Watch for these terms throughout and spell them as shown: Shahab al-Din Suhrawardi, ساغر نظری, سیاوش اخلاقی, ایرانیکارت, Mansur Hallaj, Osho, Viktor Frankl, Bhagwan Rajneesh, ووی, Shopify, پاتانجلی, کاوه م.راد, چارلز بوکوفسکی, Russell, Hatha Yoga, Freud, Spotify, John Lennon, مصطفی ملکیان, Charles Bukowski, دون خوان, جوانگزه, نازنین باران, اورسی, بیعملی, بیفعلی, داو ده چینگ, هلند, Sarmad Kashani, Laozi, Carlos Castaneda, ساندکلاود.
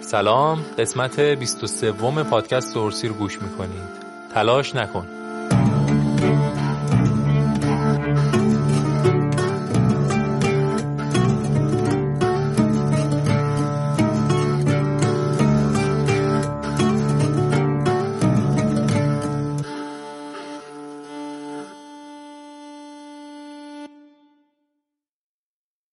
سلام، قسمت 23 پادکست اورسی رو گوش میکنید. تلاش نکن.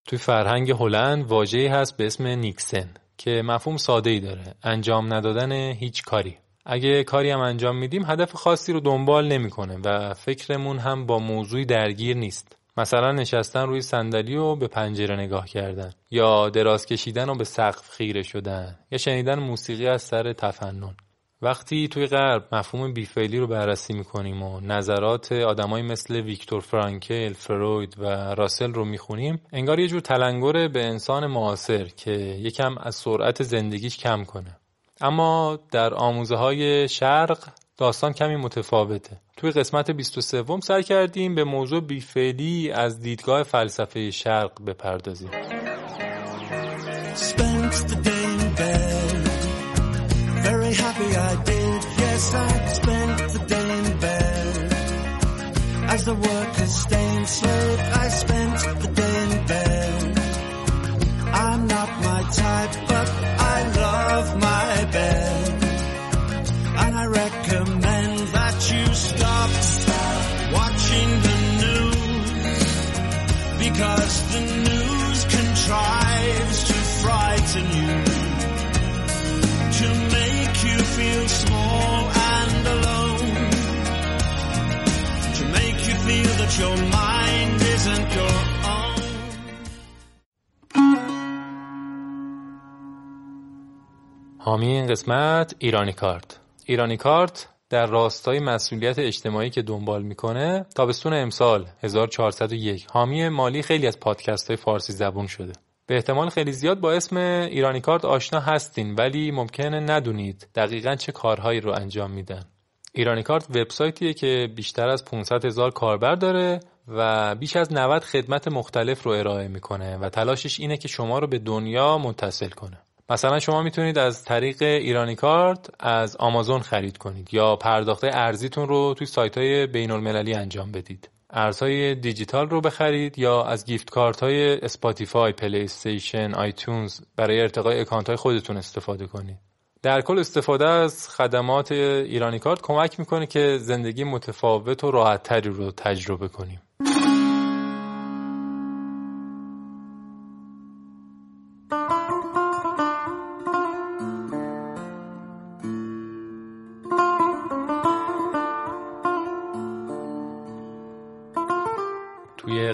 توی فرهنگ هلند واژه‌ای هست به اسم نیکسن که مفهوم ساده‌ای داره: انجام ندادن هیچ کاری. اگه کاری هم انجام میدیم هدف خاصی رو دنبال نمی‌کنه و فکرمون هم با موضوعی درگیر نیست. مثلا نشستن روی صندلی و به پنجره نگاه کردن، یا دراز کشیدن و به سقف خیره شدن، یا شنیدن موسیقی از سر تفنن. وقتی توی غرب مفهوم بی‌فعلی رو بررسی می‌کنیم و نظرات آدمایی مثل ویکتور فرانکل، فروید و راسل رو می‌خونیم، انگار یه جور تلنگره به انسان معاصر که یکم از سرعت زندگیش کم کنه. اما در آموزه‌های شرق داستان کمی متفاوته. توی قسمت 23 سعی کردیم به موضوع بی‌فعلی از دیدگاه فلسفه شرق بپردازیم. Happy I did, yes I spent the day in bed. As the workers stained slate, I spent the day in bed. I'm not my type, but I love my bed. And I recommend that you stop watching the news, because the news contrives to frighten you, to make you feel small and alone, to make you feel that your mind isn't your own. حامی این قسمت ایرانی کارت در راستای مسئولیت اجتماعی که دنبال میکنه، تابستون امسال 1401 حامی مالی خیلی از پادکست‌های فارسی زبون شده. به احتمال خیلی زیاد با اسم ایرانی کارت آشنا هستین، ولی ممکنه ندونید دقیقاً چه کارهایی رو انجام میدن. ایرانی کارت وبسایتیه که بیشتر از 500,000 کاربر داره و بیش از 90 خدمت مختلف رو ارائه میکنه و تلاشش اینه که شما رو به دنیا متصل کنه. مثلا شما میتونید از طریق ایرانی کارت از آمازون خرید کنید یا پرداخت ارزیتون رو توی سایت‌های بین‌المللی انجام بدید. ارزهای دیجیتال رو بخرید یا از گیفت کارت های اسپاتیفای، پلی استیشن، آیتونز برای ارتقای اکانت های خودتون استفاده کنید. در کل استفاده از خدمات ایرانی کارت کمک میکنه که زندگی متفاوت و راحت تری رو تجربه کنیم.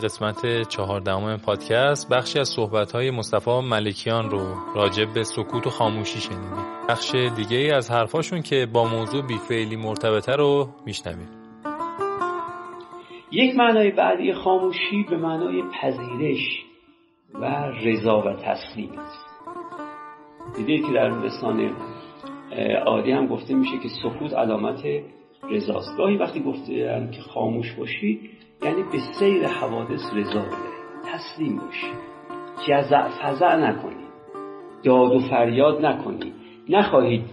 قسمت 14 پادکست بخشی از صحبت‌های مصطفی ملکیان رو راجع به سکوت و خاموشی شنیدیم. بخش دیگه‌ای از حرفاشون که با موضوع بی‌فعلی مرتبطه رو میشنویم. یک معنای بعدی خاموشی به معنای پذیرش و رضا و تسلیم است. دیدید که در رسانه عادی هم گفته میشه که سکوت علامت رضاست. گاهی وقتی گفتم که خاموش باشی یعنی به سیر حوادث رضا بدهی، تسلیم باشی، جزع فزع نکنی، داد و فریاد نکنی، نخواهید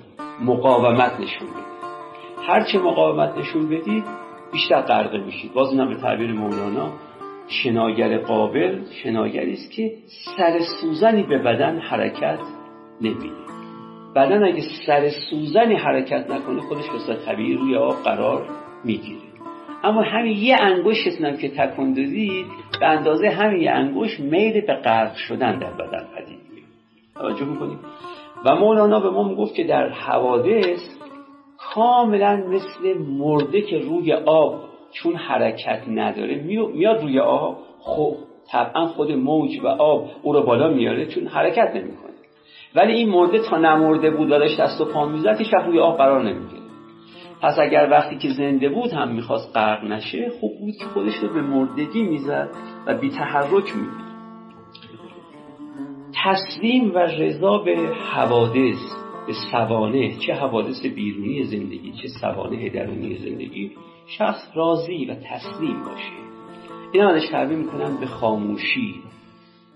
مقاومت نشون بدید. هرچه مقاومت نشون بدید بیشتر غرقه میشید. باز اینم به تعبیر مولانا، شناگر قابل شناگری است که سر سوزنی به بدن حرکت نمیده. بدن اگه سر سوزنی حرکت نکنه خودش به صورت طبیعی روی آب قرار میگیره. اما همین یه انگشتتونم که تکون دادید، به اندازه همین یه انگشت میل به غرق شدن در بدن پدید میاد. توجه میکنید؟ و مولانا به ما میگفت که در حوادث کاملا مثل مرده که روی آب چون حرکت نداره میاد روی آب، خب طبعا خود موج و آب او رو بالا میاره چون حرکت نمیکنه. ولی این مرده تا نمرده بود و داشت دست و پا میزد هیچ وقت روی آب قرار نمیگیره. پس اگر وقتی که زنده بود هم میخواست غرق نشه، خوب بود که خودش رو به مردگی میزد و بی تحرک میموند. تسلیم و رضا به حوادث، به سوانح، چه حوادث بیرونی زندگی چه سوانح درونی زندگی، شخص راضی و تسلیم باشه. اینا رو شبیه میکنن به خاموشی،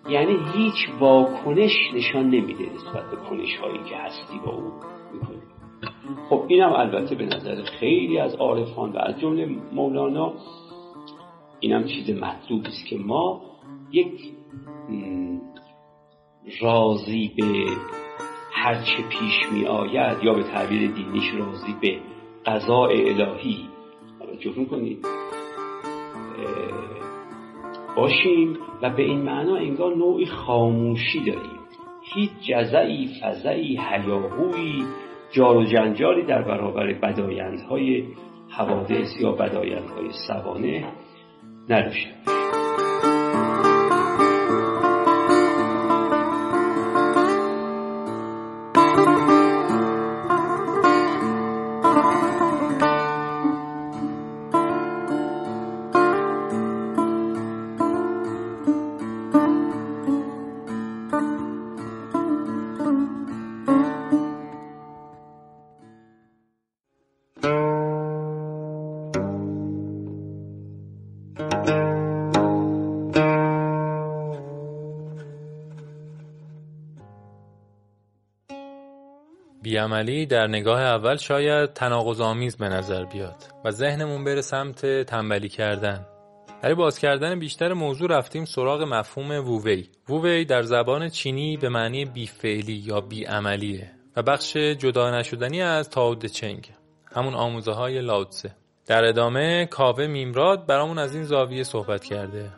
یعنی هیچ واکنش نشان نمیده نسبت به کنش هایی که هستی با اون میکنه. خب اینم البته به نظر خیلی از عارفان و از جمله مولانا اینم چیز مطلوبی است که ما یک راضی به هرچه پیش می آید یا به تعبیر دینیش راضی به قضاء الهی توجه میکنید باشیم و به این معنا انگار نوعی خاموشی داریم. هیچ جزعی، فزعی، هیاهویی، جار و جنجالی در برابر بدایندهای حوادث یا بدایندهای سوانح نداشته. بی‌عملی در نگاه اول شاید تناقض‌آمیز به نظر بیاد و ذهنمون بره سمت تنبلی کردن. برای باز کردن بیشتر موضوع رفتیم سراغ مفهوم وووی. وووی در زبان چینی به معنی بی‌فعلی یا بی‌عملیه و بخش جدا نشدنی از تاو ده چنگ، همون آموزه های لاوتسه. در ادامه کاوه م.راد برامون از این زاویه صحبت کرده.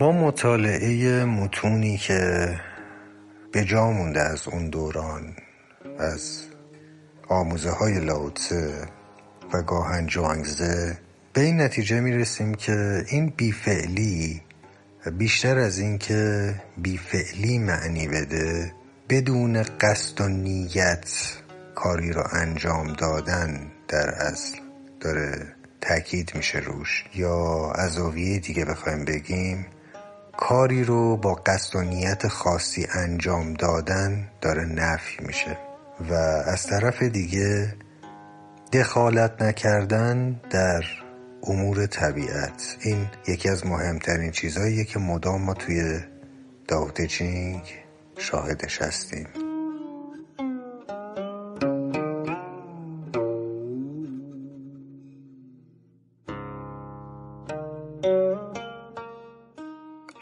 با مطالعه متونی که به جا مونده از اون دوران از آموزه های لاوتسه و گاهن جوانگزه به این نتیجه میرسیم که این بیفعلی بیشتر از این که بیفعلی معنی بده، بدون قصد و نیت کاری را انجام دادن در اصل داره تاکید میشه روش، یا از زاویه دیگه بخوایم بگیم کاری رو با قصد و نیت خاصی انجام دادن داره نفی میشه. و از طرف دیگه دخالت نکردن در امور طبیعت، این یکی از مهمترین چیزاییه که مدام ما توی داو ده چینگ شاهدش هستیم.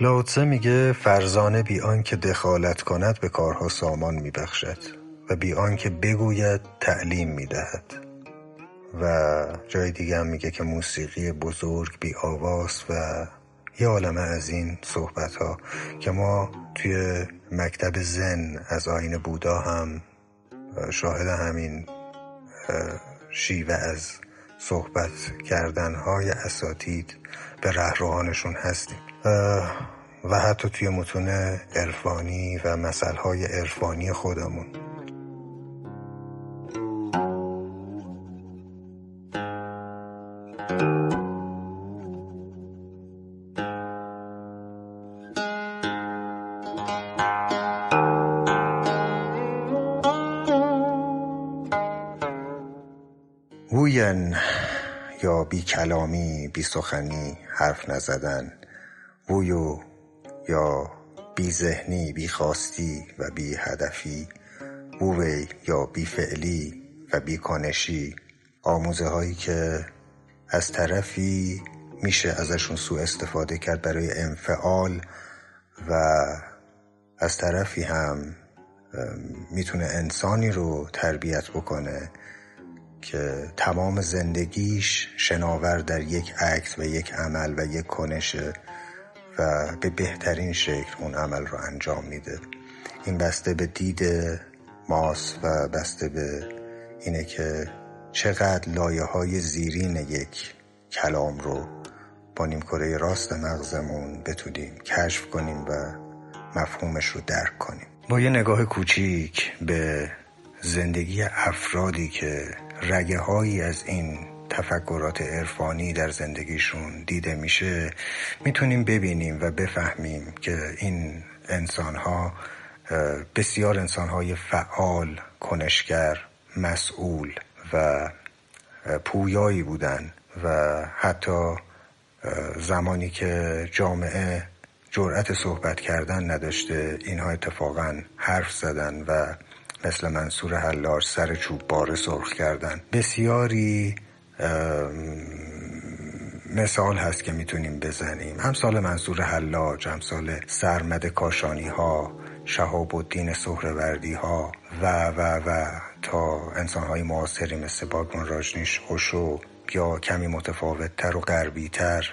لاوتسه میگه فرزانه بی آن که دخالت کند به کارها سامان میبخشد و بی آنکه بگوید تعلیم میدهد. و جای دیگه هم میگه که موسیقی بزرگ بی آواز و یه عالمه از این صحبت ها که ما توی مکتب زن از آیین بودا هم شاهد همین شیوه از صحبت کردن های اساتید به رهروانشون هستیم. و حتی توی متون عرفانی و مسائل های عرفانی خودمون ووین یا بی کلامی، بی سخنی، حرف نزدن، ویو یا بی ذهنی، بی خواستی و بی هدفی، ووی یا بی فعلی و بی کنشی، آموزه هایی که از طرفی میشه ازشون سوء استفاده کرد برای انفعال و از طرفی هم میتونه انسانی رو تربیت بکنه که تمام زندگیش شناور در یک عکس و یک عمل و یک کنشه و به بهترین شکل اون عمل رو انجام میده. این بسته به دید ماست و بسته به اینه که چقدر لایه های زیرین یک کلام رو با نیمکره راست مغزمون بتونیم کشف کنیم و مفهومش رو درک کنیم. با یه نگاه کوچیک به زندگی افرادی که رگه هایی از این تفکرات عرفانی در زندگیشون دیده میشه، میتونیم ببینیم و بفهمیم که این انسانها بسیار انسانهای فعال، کنشگر، مسئول و پویایی بودن و حتی زمانی که جامعه جرأت صحبت کردن نداشته، اینها اتفاقا حرف زدن و مثل منصور حلاج سر چوب باره سرخ کردن. بسیاری مثال هست که میتونیم بزنیم، امثال منصور حلاج، امثال سرمد کاشانی ها، شهاب الدین سهروردی ها و تا انسان های معاصری مثل باگوان راجنیش، اوشو یا کمی متفاوت تر و غربی تر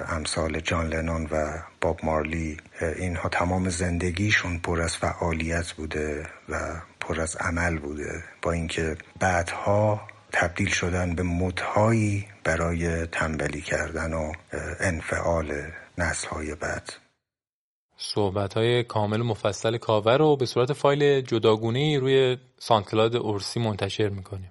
امثال جان لنون و باب مارلی. اینها تمام زندگیشون پر از فعالیت بوده و پر از عمل بوده، با اینکه بعدها تبدیل شدن به متهایی برای تنبلی کردن و انفعال نسل‌های بعد. صحبت‌های کامل مفصل کاوه رو به صورت فایل جداگونه‌ای روی ساندکلاود اورسی منتشر می‌کنیم.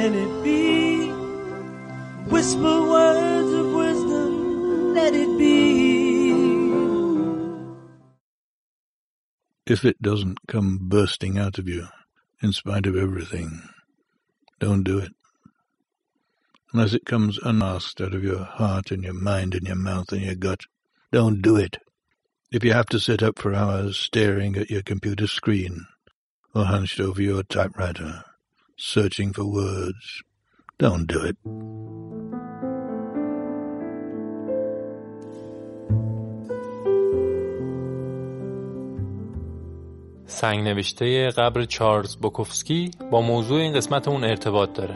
Let it be, whisper words of wisdom, let it be. If it doesn't come bursting out of you, in spite of everything, don't do it. Unless it comes unasked out of your heart and your mind and your mouth and your gut, don't do it. If you have to sit up for hours staring at your computer screen or hunched over your typewriter, searching for words, don't do it. سنگ نوشته قبر چارلز بوکوفسکی با موضوع این قسمت اون ارتباط داره.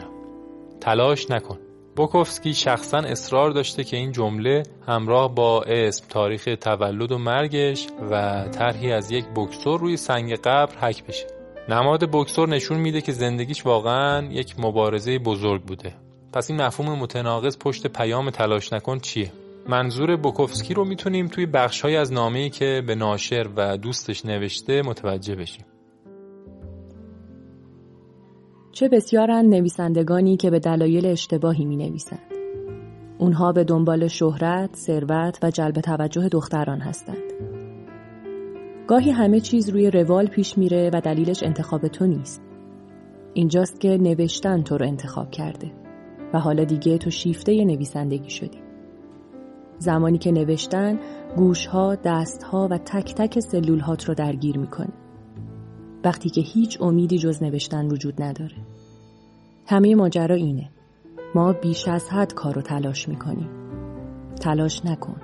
تلاش نکن. بوکوفسکی شخصا اصرار داشته که این جمله همراه با اسم، تاریخ تولد و مرگش و طرحی از یک بوکسور روی سنگ قبر حک بشه. نماد بوکسور نشون میده که زندگیش واقعاً یک مبارزه بزرگ بوده. پس این مفهوم متناقض پشت پیام تلاش نکن چیه؟ منظور بوکوفسکی رو میتونیم توی بخش‌های از نامه‌ای که به ناشر و دوستش نوشته متوجه بشیم. چه بسیارن نویسندگانی که به دلایل اشتباهی مینویسند. اونها به دنبال شهرت، ثروت و جلب توجه دختران هستند. گاهی همه چیز روی روال پیش میره و دلیلش انتخاب تو نیست. اینجاست که نوشتن تو رو انتخاب کرده و حالا دیگه تو شیفته ی نویسندگی شدی. زمانی که نوشتن گوش‌ها، دست‌ها و تک تک سلول‌هات رو درگیر میکنه. وقتی که هیچ امیدی جز نوشتن وجود نداره. همه ماجرا اینه. ما بیش از حد کار رو تلاش میکنیم. تلاش نکن.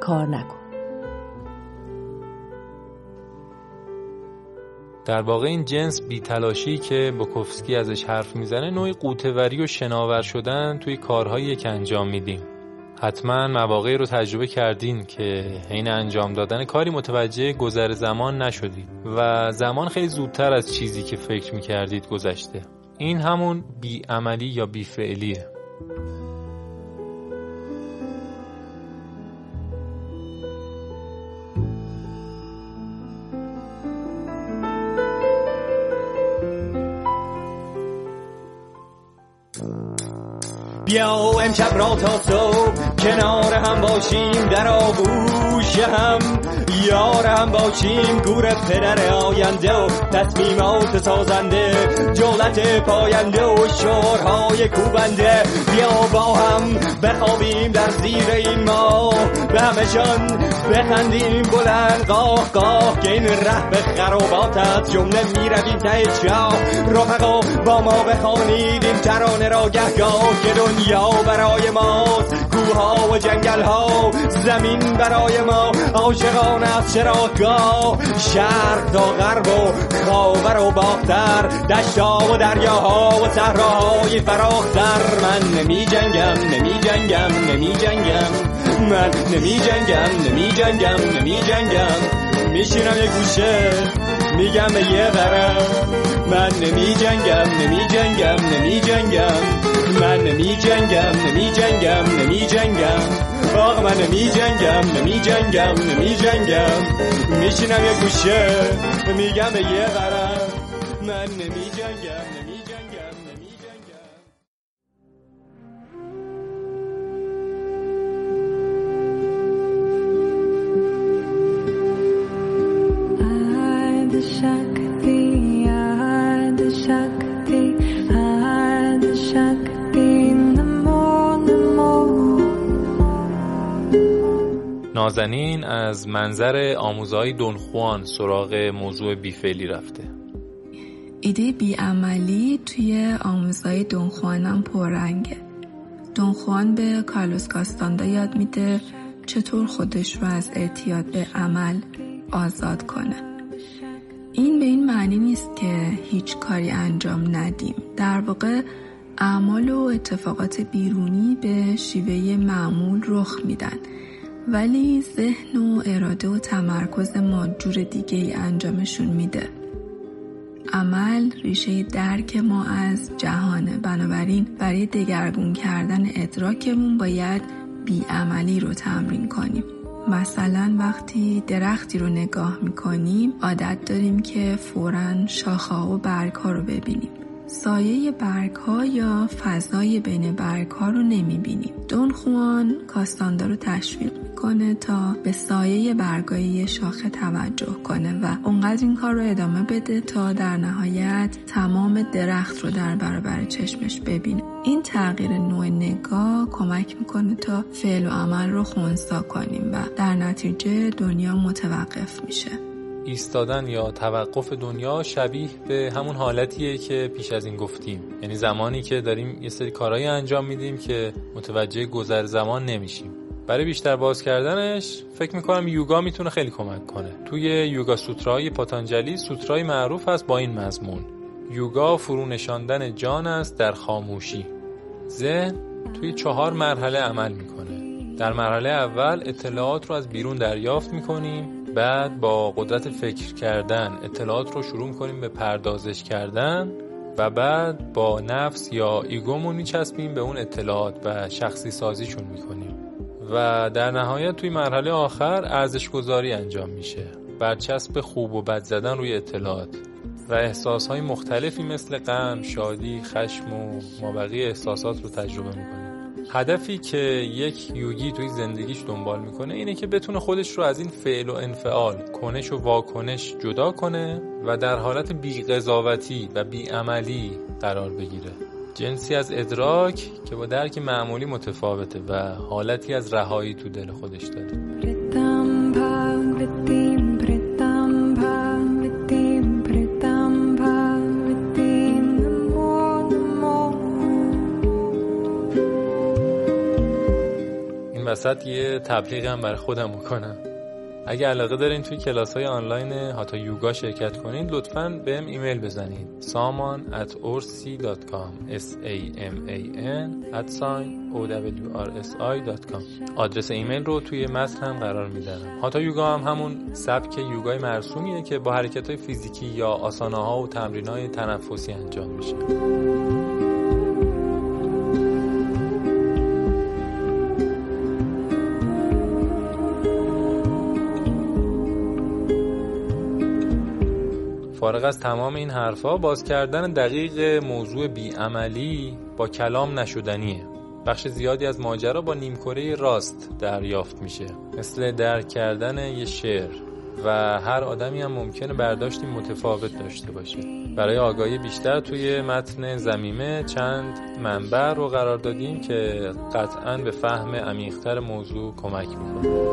کار نکن. در واقع این جنس بی‌تلاشی که بوکوفسکی ازش حرف میزنه نوعی قوته‌وری و شناور شدن توی کارهایی که انجام میدیم. حتما مواقعی رو تجربه کردین که عین انجام دادن کاری متوجه گذر زمان نشدید و زمان خیلی زودتر از چیزی که فکر میکردید گذشته. این همون بی‌عملی یا بی‌فعلیه. بیا امشب را تا صبح کنار هم باشیم، در آغوش هم یار هم باشیم، گور پدر آینده و تصمیمات سازنده، جولت پاینده و شعارهای کوبنده. بیا با هم بخوابیم در زیر این ماه، به همشان بخندیم بلند قاه قاه، که این ره به خرابات از جمله میرویم ته چاه. رفقا با ما بخوانید این ترانه را گهگاه، که دنیا برای ماست، کوها و جنگل ها، زمین برای ما عاشقان از چراگاه، شرق تا غرب و خاور و باختر، دشتا و دریاها و صحراهای فراختر. من نمی جنگم نمی جنگم نمی جنگم، من نمی جنگم نمی جنگم نمی جنگم، میشینم یه گوشه میگم به یه برم. من نمی جنگم نمی جنگم نمی جنگم، من نمی جنگم نمی جنگم نمی جنگم، آقا من نمی جنگم نمی جنگم نمی جنگم، میشینم یه گوشه میگم به یه قرار. من نمی جنگم نمی جنگم نمی جنگم. I had the shakti نازنین از منظر آموزهای دون خوان سراغ موضوع بیفعلی رفته. ایده بیعملی توی آموزهای دون خوان هم پررنگه. دون خوان به کارلوس کاستاندا یاد میده چطور خودش رو از اعتیاد به عمل آزاد کنه. این به این معنی نیست که هیچ کاری انجام ندیم. در واقع اعمال و اتفاقات بیرونی به شیوه معمول رخ میدن، ولی ذهن و اراده و تمرکز ما جور دیگه ای انجامشون میده. عمل ریشه درک ما از جهانه، بنابراین برای دگرگون کردن ادراکمون باید بیعملی رو تمرین کنیم. مثلا وقتی درختی رو نگاه میکنیم عادت داریم که فوراً شاخه‌ها و برگ‌ها رو ببینیم، سایه برگ‌ها یا فضای بین برگ‌ها رو نمی‌بینیم. دون خوان کاستاندا رو تشویق می‌کنه تا به سایه برگ‌های شاخه توجه کنه و اونقدر این کار رو ادامه بده تا در نهایت تمام درخت رو در برابر چشمش ببینه. این تغییر نوع نگاه کمک می‌کنه تا فعل و عمل رو خنثی کنیم و در نتیجه دنیا متوقف میشه. ایستادن یا توقف دنیا شبیه به همون حالتیه که پیش از این گفتیم، یعنی زمانی که داریم یه سری کارهایی انجام میدیم که متوجه گذر زمان نمیشیم. برای بیشتر باز کردنش فکر میکنم یوگا میتونه خیلی کمک کنه. توی یوگا سوترای پاتانجلی سوترای معروف هست با این مضمون: یوگا فرونشاندن جان است در خاموشی. ذهن توی 4 مرحله عمل میکنه. در مرحله اول اطلاعات رو از بیرون دریافت میکنیم، بعد با قدرت فکر کردن اطلاعات رو شروع می‌کنیم به پردازش کردن و بعد با نفس یا ایگومون می‌چسبیم به اون اطلاعات و شخصی سازیشون می‌کنیم و در نهایت توی مرحله آخر ارزش‌گذاری انجام میشه، برچسب خوب و بد زدن روی اطلاعات و احساس‌های مختلفی مثل غم، شادی، خشم و مابقی احساسات رو تجربه می‌کنیم. هدفی که یک یوگی توی زندگیش دنبال میکنه اینه که بتونه خودش رو از این فعل و انفعال، کنش و واکنش جدا کنه و در حالت بی‌قضاوتی و بی‌عملی قرار بگیره. جنسی از ادراک که با درک معمولی متفاوته و حالتی از رهایی تو دل خودش داره. وسط یه تبلیغ هم برای خودم میکنم. اگه علاقه دارین توی کلاس‌های آنلاین هاتا یوگا شرکت کنین لطفاً بهم ایمیل بزنین saman@orsi.com saman@orsi.com. آدرس ایمیل رو توی متن هم قرار میدم. هاتا یوگا هم همون سبک یوگای مرسومیه که با حرکت‌های فیزیکی یا آسانه‌ها و تمرین‌های تنفسی انجام میشه. فارغ از تمام این حرفا، باز کردن دقیق موضوع بیعملی با کلام نشدنیه. بخش زیادی از ماجرا با نیمکره راست دریافت میشه، مثل درک کردن یه شعر، و هر آدمی هم ممکنه برداشتی متفاوت داشته باشه. برای آگاهی بیشتر توی متن زمیمه چند منبع رو قرار دادیم که قطعاً به فهم عمیق‌تر موضوع کمک میکنه.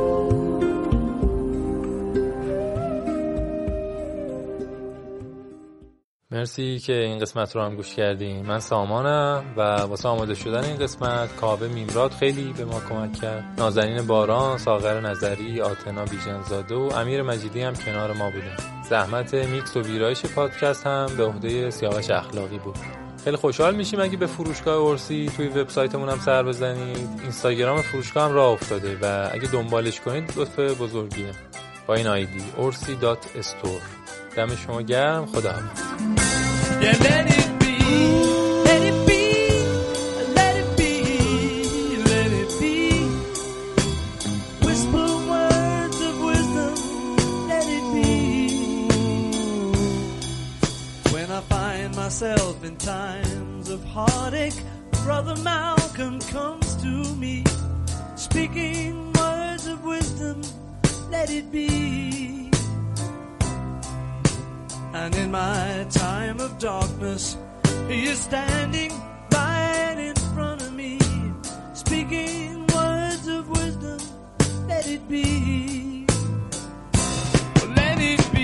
مرسی که این قسمت رو هم گوش کردین. من سامانم و واسه آماده شدن این قسمت کاوه م.راد خیلی به ما کمک کرد. نازنین باران، ساغر نظری، آتنا بیژن‌زاده و امیر مجیدی هم کنار ما بودن. زحمت میکس و ویرایش پادکست هم به عهده سیاوش اخلاقی بود. خیلی خوشحال میشیم اگه به فروشگاه اورسی توی وبسایتمون هم سر بزنید. اینستاگرام فروشگاه هم راه افتاده و اگه دنبالش کنید لطف بزرگیه. با این آیدی orsi.store. دم شما گرم. خداحافظ. Yeah, let it be, let it be, let it be, let it be. Whisper words of wisdom, let it be. When I find myself in times of heartache, Brother Malcolm comes to me, speaking words of wisdom, let it be. And in my time of darkness, he is standing right in front of me, speaking words of wisdom, let it be, let it be.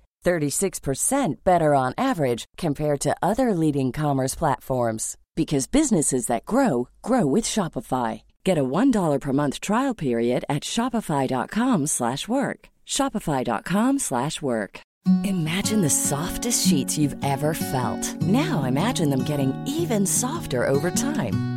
36% better on average compared to other leading commerce platforms. Because businesses that grow, grow with Shopify. Get a $1 per month trial period at shopify.com/work. Shopify.com/work. Imagine the softest sheets you've ever felt. Now imagine them getting even softer over time.